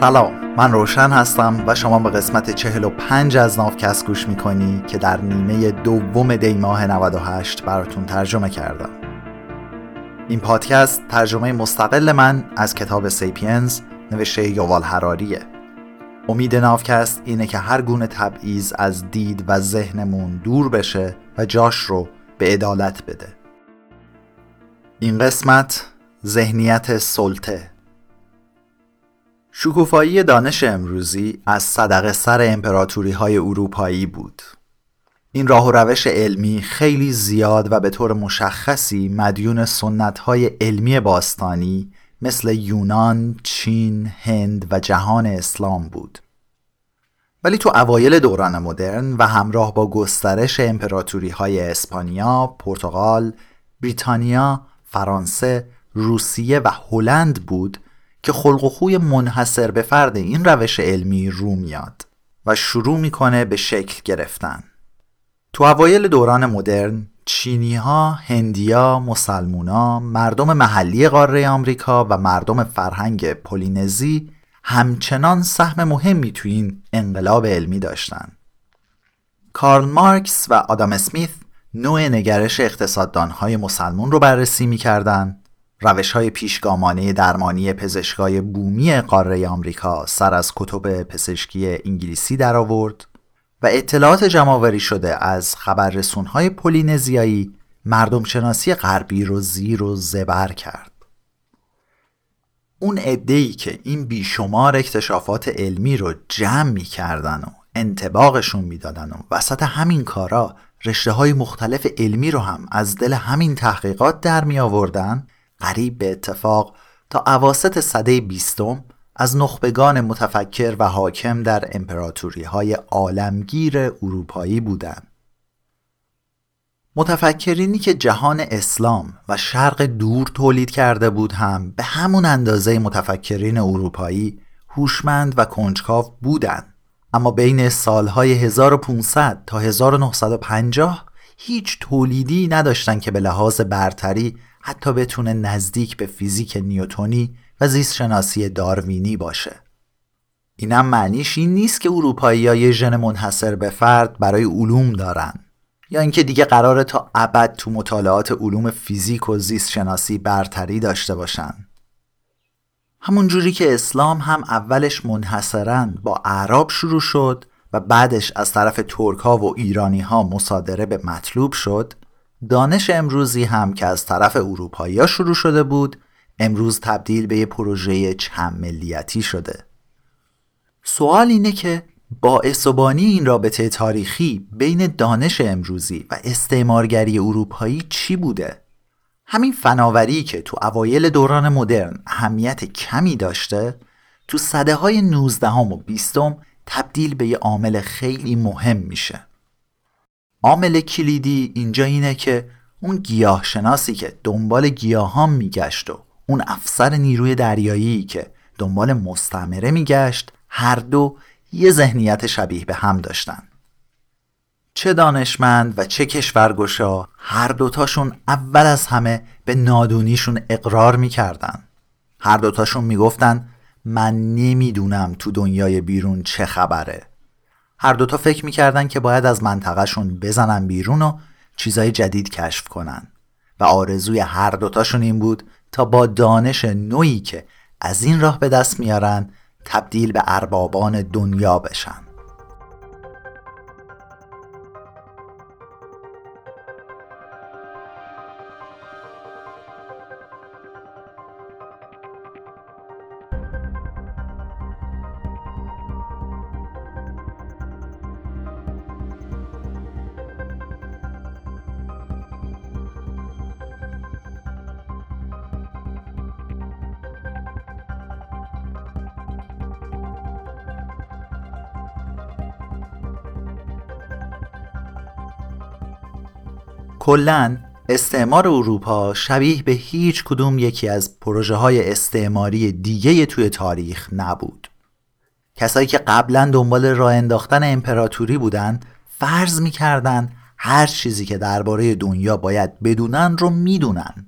سلام، من روشن هستم و شما به قسمت 45 از ناوکست گوش میکنی که در نیمه دوم دیماه 98 براتون ترجمه کردم. این پادکست ترجمه مستقل من از کتاب سیپینز نوشته یووال هراریه. امید ناوکست اینه که هر گونه تبعیض از دید و ذهنمون دور بشه و جاش رو به عدالت بده. این قسمت ذهنیت سلطه. شکوفایی دانش امروزی از صدقه سر امپراتوری‌های اروپایی بود. این راه و روش علمی خیلی زیاد و به طور مشخصی مدیون سنت‌های علمی باستانی مثل یونان، چین، هند و جهان اسلام بود. ولی تو اوایل دوران مدرن و همراه با گسترش امپراتوری‌های اسپانیا، پرتغال، بریتانیا، فرانسه، روسیه و هلند بود که خلق و خوی منحصر به فرد این روش علمی رو میاد و شروع میکنه به شکل گرفتن. تو اوایل دوران مدرن چینی‌ها، هندیا، مسلمونا، مردم محلی قاره آمریکا و مردم فرهنگ پولینزی همچنان سهم مهمی تو این انقلاب علمی داشتن. کارل مارکس و آدام اسمیت نوع نگرش اقتصاددان‌های مسلمان رو بررسی میکردن، روش‌های پیشگامانه درمانی پزشکای بومی قاره آمریکا سر از کتب پزشکی انگلیسی درآورد و اطلاعات جمع‌آوری شده از خبررسون‌های پولینزیایی مردم شناسی غربی رو زیر و زبر کرد. اون عده‌ای که این بیشمار اکتشافات علمی رو جمع می‌کردن و انطباقشون می‌دادن و وسط همین کارا رشته‌های مختلف علمی رو هم از دل همین تحقیقات در می‌آوردن، قریب به اتفاق تا اواسط سده 20 از نخبگان متفکر و حاکم در امپراتوری‌های عالمگیر اروپایی بودند. متفکرینی که جهان اسلام و شرق دور تولید کرده بود هم به همون اندازه متفکرین اروپایی هوشمند و کنجکاو بودند، اما بین سالهای 1500 تا 1950 هیچ تولیدی نداشتن که به لحاظ برتری حتی بتونه نزدیک به فیزیک نیوتونی و زیستشناسی داروینی باشه. اینم معنیش این نیست که اروپایی‌ها یه ژن منحصر به فرد برای علوم دارن یا اینکه دیگه قراره تا ابد تو مطالعات علوم فیزیک و زیستشناسی برتری داشته باشن. همون جوری که اسلام هم اولش منحصراً با اعراب شروع شد و بعدش از طرف ترک‌ها و ایرانی‌ها مصادره به مطلوب شد، دانش امروزی هم که از طرف اروپایی‌ها شروع شده بود، امروز تبدیل به یه پروژه چند ملیتی شده. سوال اینه که باعث و بانی این رابطه تاریخی بین دانش امروزی و استعمارگری اروپایی چی بوده؟ همین فناوری که تو اوایل دوران مدرن اهمیت کمی داشته، تو سده‌های 19 و 20 تبدیل به یه عامل خیلی مهم میشه. عامل کلیدی اینجا اینه که اون گیاه شناسی که دنبال گیاهان میگشت و اون افسر نیروی دریایی که دنبال مستعمره میگشت، هر دو یه ذهنیت شبیه به هم داشتن. چه دانشمند و چه کشورگشا، هر دوتاشون اول از همه به نادونیشون اقرار میکردن. هر دوتاشون میگفتن من نمیدونم تو دنیای بیرون چه خبره. هر دوتا فکر میکردن که باید از منطقهشون بزنن بیرون و چیزای جدید کشف کنن و آرزوی هر دوتاشون این بود تا با دانش نوعی که از این راه به دست میارن تبدیل به اربابان دنیا بشن. کلاً استعمار اروپا شبیه به هیچ کدوم یکی از پروژه های استعماری دیگه توی تاریخ نبود. کسایی که قبلاً دنبال راه انداختن امپراتوری بودن فرض می‌کردن هر چیزی که درباره دنیا باید بدونن رو میدونن.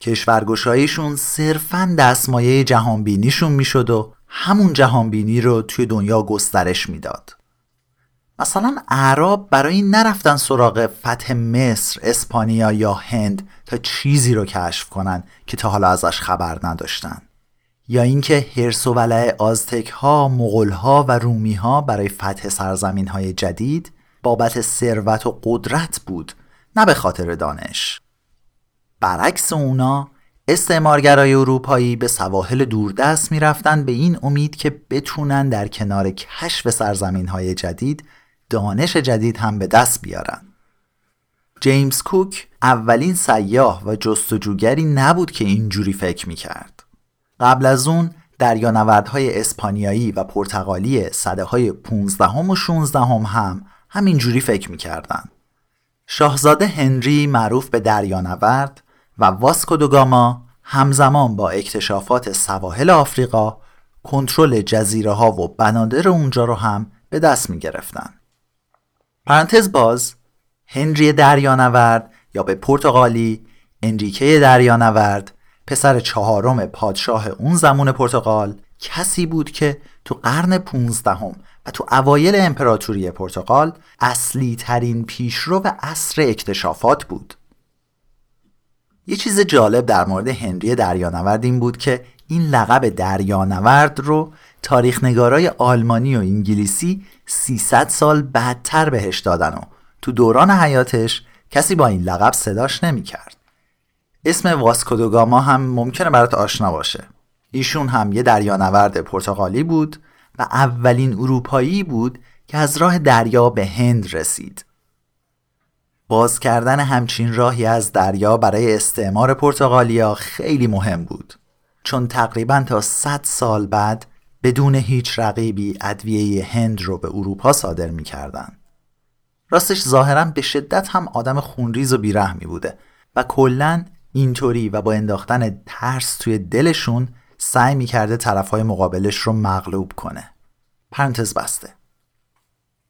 کشورگشاییشون صرفاً دستمایه جهانبینیشون میشد و همون جهانبینی رو توی دنیا گسترش میداد. مثلا اعراب برای این نرفتن سراغ فتح مصر، اسپانیا یا هند تا چیزی رو کشف کنن که تا حالا ازش خبر نداشتن، یا اینکه حرص و ولع آزتک ها، مغول ها و رومی ها برای فتح سرزمین های جدید بابت ثروت و قدرت بود، نه به خاطر دانش. برعکس اونا، استعمارگرای اروپایی به سواحل دوردست میرفتن به این امید که بتونن در کنار کشف سرزمین‌های جدید دانش جدید هم به دست بیارن. جیمز کوک اولین سیاح و جستجوگری نبود که اینجوری فکر میکرد. قبل از اون دریانوردهای اسپانیایی و پرتغالی سده‌های 15 و 16 هم همینجوری فکر میکردن. شاهزاده هنری معروف به دریانورد و واسکو دا گاما همزمان با اکتشافات سواحل آفریقا کنترل جزیره ها و بنادر اونجا رو هم به دست می گرفتن. پرانتز باز، هنری دریانورد یا به پرتغالی انریکه دریانورد، پسر چهارم پادشاه اون زمان پرتغال، کسی بود که تو قرن 15 و تو اوایل امپراتوری پرتغال اصلی ترین پیشرو عصر اکتشافات بود. یه چیز جالب در مورد هنری دریانورد این بود که این لقب دریانورد رو تاریخ نگارای آلمانی و انگلیسی 300 سال بعدتر بهش دادن و تو دوران حیاتش کسی با این لقب صداش نمی کرد. اسم واسکو دا گاما هم ممکنه برات آشنا باشه. ایشون هم یه دریانورد پرتغالی بود و اولین اروپایی بود که از راه دریا به هند رسید. باز کردن همچین راهی از دریا برای استعمار پرتغالیا خیلی مهم بود، چون تقریباً تا 100 سال بعد بدون هیچ رقیبی ادویه هند رو به اروپا صادر می‌کردن. راستش ظاهراً به شدت هم آدم خونریز و بیرحمی بوده و کلاً اینطوری و با انداختن ترس توی دلشون سعی می‌کرده طرف‌های مقابلش رو مغلوب کنه. پرانتز بسته.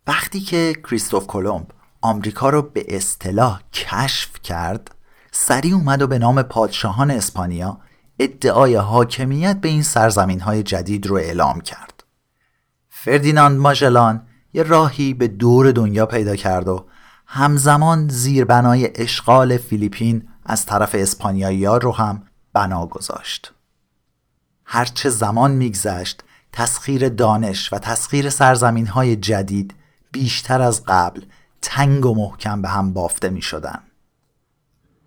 وقتی که کریستوف کلمب آمریکا رو به اصطلاح کشف کرد، سریع اومد و به نام پادشاهان اسپانیا ادعای حاکمیت به این سرزمین‌های جدید رو اعلام کرد. فردیناند ماژلان یه راهی به دور دنیا پیدا کرد و همزمان زیربنای اشغال فیلیپین از طرف اسپانیایی‌ها رو هم بنا گذاشت. هرچه زمان می‌گذشت، تسخیر دانش و تسخیر سرزمین‌های جدید بیشتر از قبل تنگ و محکم به هم بافته می شدن.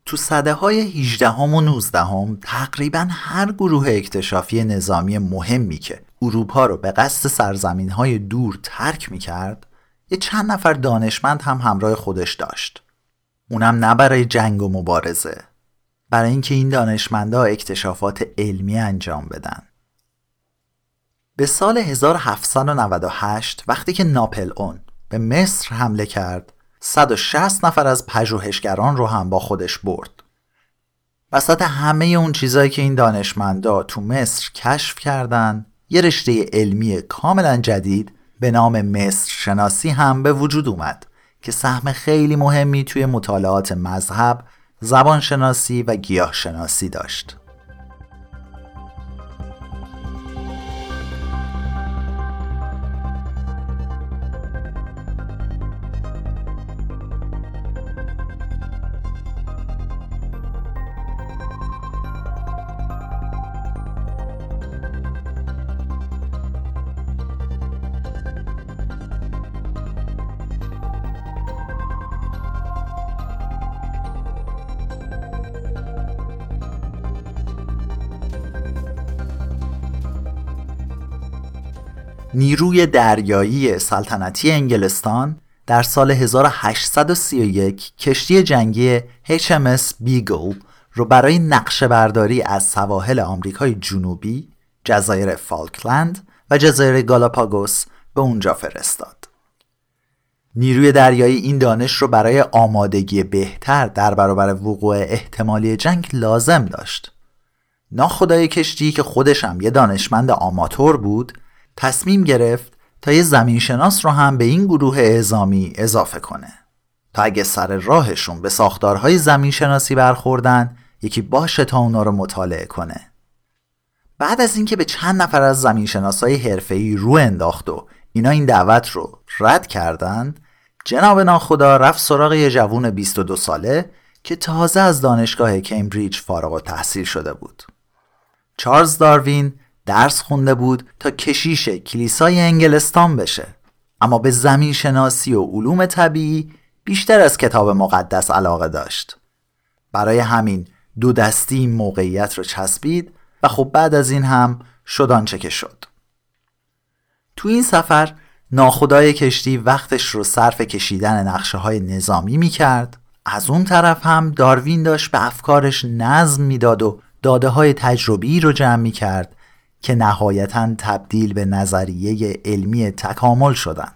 تو سده‌های 18 و 19 تقریباً هر گروه اکتشافی نظامی مهمی که اروپا رو به قصد سرزمین‌های دور ترک می کرد، یه چند نفر دانشمند هم همراه خودش داشت. اونم نه برای جنگ و مبارزه، برای اینکه این دانشمندا اکتشافات علمی انجام بدن. به سال 1798 وقتی که ناپلئون به مصر حمله کرد، 160 نفر از پژوهشگران رو هم با خودش برد. وسط همه اون چیزایی که این دانشمندا تو مصر کشف کردن، یه رشته علمی کاملا جدید به نام مصر شناسی هم به وجود اومد که سهم خیلی مهمی توی مطالعات مذهب، زبان شناسی و گیاه شناسی داشت. نیروی دریایی سلطنتی انگلستان در سال 1831 کشتی جنگی HMS Beagle رو برای نقشه برداری از سواحل آمریکای جنوبی، جزایر فالکلند و جزایر گالاپاگوس به اونجا فرستاد. نیروی دریایی این دانش رو برای آمادگی بهتر در برابر وقوع احتمالی جنگ لازم داشت. ناخدای کشتی که خودش هم یه دانشمند آماتور بود، تصمیم گرفت تا یه زمینشناس رو هم به این گروه اعزامی اضافه کنه تا اگه سر راهشون به ساختارهای زمینشناسی برخوردن، یکی باشه تا اونا رو مطالعه کنه. بعد از اینکه به چند نفر از زمینشناسای حرفه‌ای رو انداخت و اینا این دعوت رو رد کردند، جناب ناخدا رفت سراغ یه جوون 22 ساله که تازه از دانشگاه کمبریج فارغ التحصیل شده بود. چارلز داروین درس خونده بود تا کشیش کلیسای انگلستان بشه، اما به زمین شناسی و علوم طبیعی بیشتر از کتاب مقدس علاقه داشت. برای همین دو دستی این موقعیت رو چسبید و خب بعد از این هم شد آنچه که شد. تو این سفر ناخدای کشتی وقتش رو صرف کشیدن نقشه های نظامی می کرد. از اون طرف هم داروین داشت به افکارش نظم می داد و داده های تجربی رو جمع می کرد که نهایتاً تبدیل به نظریه علمی تکامل شدن.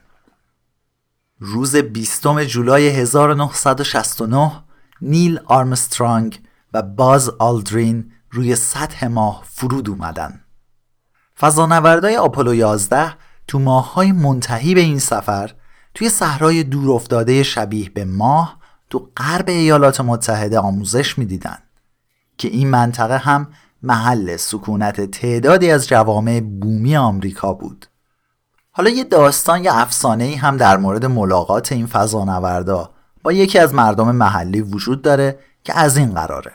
روز 20 جولای 1969 نیل آرمسترانگ و باز آلدرین روی سطح ماه فرود اومدن. فضانوردای آپولو 11 تو ماه‌های منتهی به این سفر توی صحرای دور افتاده شبیه به ماه تو غرب ایالات متحده آموزش می‌دیدن که این منطقه هم محل سکونت تعدادی از جوامع بومی آمریکا بود. حالا یه داستان یا افسانه‌ای هم در مورد ملاقات این فضانوردا با یکی از مردم محلی وجود داره که از این قراره.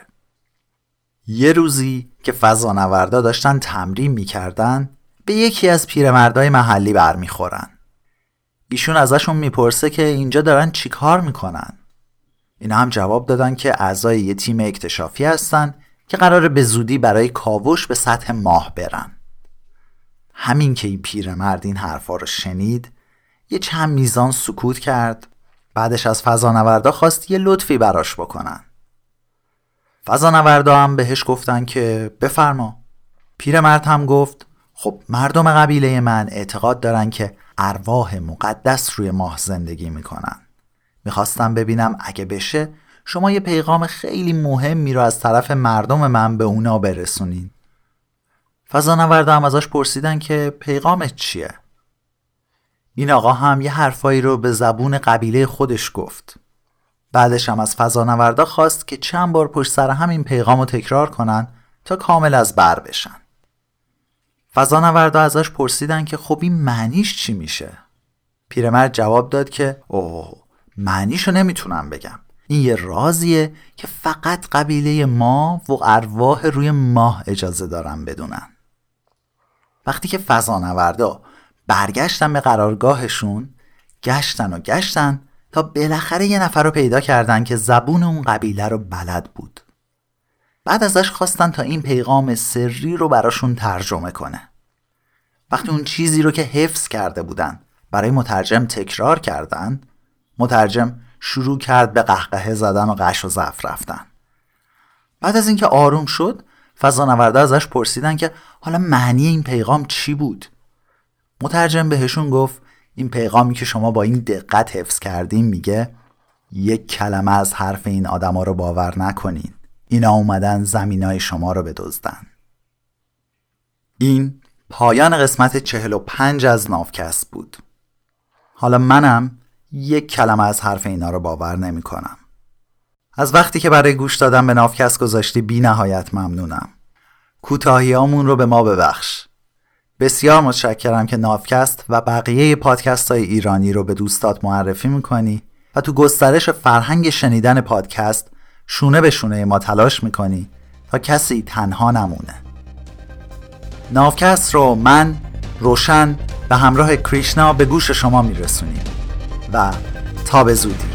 یه روزی که فضانوردا داشتن تمرین می‌کردن، به یکی از پیرمردای محلی برمیخورن. ایشون ازشون میپرسه که اینجا دارن چی کار میکنن. اینا هم جواب دادن که اعضای یه تیم اکتشافی هستن که قراره به زودی برای کاوش به سطح ماه برن. همین که این پیرمرد این حرفا رو شنید، یه چند میزان سکوت کرد. بعدش از فضانوردا خواست یه لطفی براش بکنن. فضانوردا هم بهش گفتن که بفرما. پیرمرد هم گفت خب مردم قبیله من اعتقاد دارن که ارواح مقدس روی ماه زندگی میکنن. میخواستم ببینم اگه بشه شما یه پیغام خیلی مهمی رو از طرف مردم من به اونا برسونین. فضانوردا هم ازش پرسیدن که پیغامت چیه؟ این آقا هم یه حرفایی رو به زبون قبیله خودش گفت. بعدش هم از فضانوردا خواست که چند بار پشت سر هم این پیغام رو تکرار کنن تا کامل از بر بشن. فضانوردا ازش پرسیدن که خب این معنیش چی میشه؟ پیرمرد جواب داد که معنیشو نمیتونم بگم. این یه رازیه که فقط قبیله ما و ارواح روی ماه اجازه دارن بدونن. وقتی که فضانوردا برگشتن به قرارگاهشون، گشتن تا بالاخره یه نفر رو پیدا کردن که زبون اون قبیله رو بلد بود. بعد ازش خواستن تا این پیغام سری رو براشون ترجمه کنه. وقتی اون چیزی رو که حفظ کرده بودن برای مترجم تکرار کردن، مترجم شروع کرد به قهقه زدن و غش و ضعف رفتن. بعد از اینکه آروم شد، فضانوردا ازش پرسیدن که حالا معنی این پیغام چی بود؟ مترجم بهشون گفت این پیغامی که شما با این دقت حفظ کردین میگه یک کلمه از حرف این آدما رو باور نکنین. اینا اومدن زمینای شما رو بدزدن. این پایان قسمت 45 از ناوکست بود. حالا منم یک کلمه از حرف اینا رو باور نمی کنم. از وقتی که برای گوش دادن به ناوکست گذاشتی بی نهایت ممنونم. کوتاهیامون رو به ما ببخش. بسیار متشکرم که ناوکست و بقیه پادکست های ایرانی رو به دوستات معرفی میکنی و تو گسترش فرهنگ شنیدن پادکست شونه به شونه ما تلاش میکنی تا کسی تنها نمونه. ناوکست رو من، روشن، به همراه کریشنا به گوش شما میرسونیم و تا به زودی.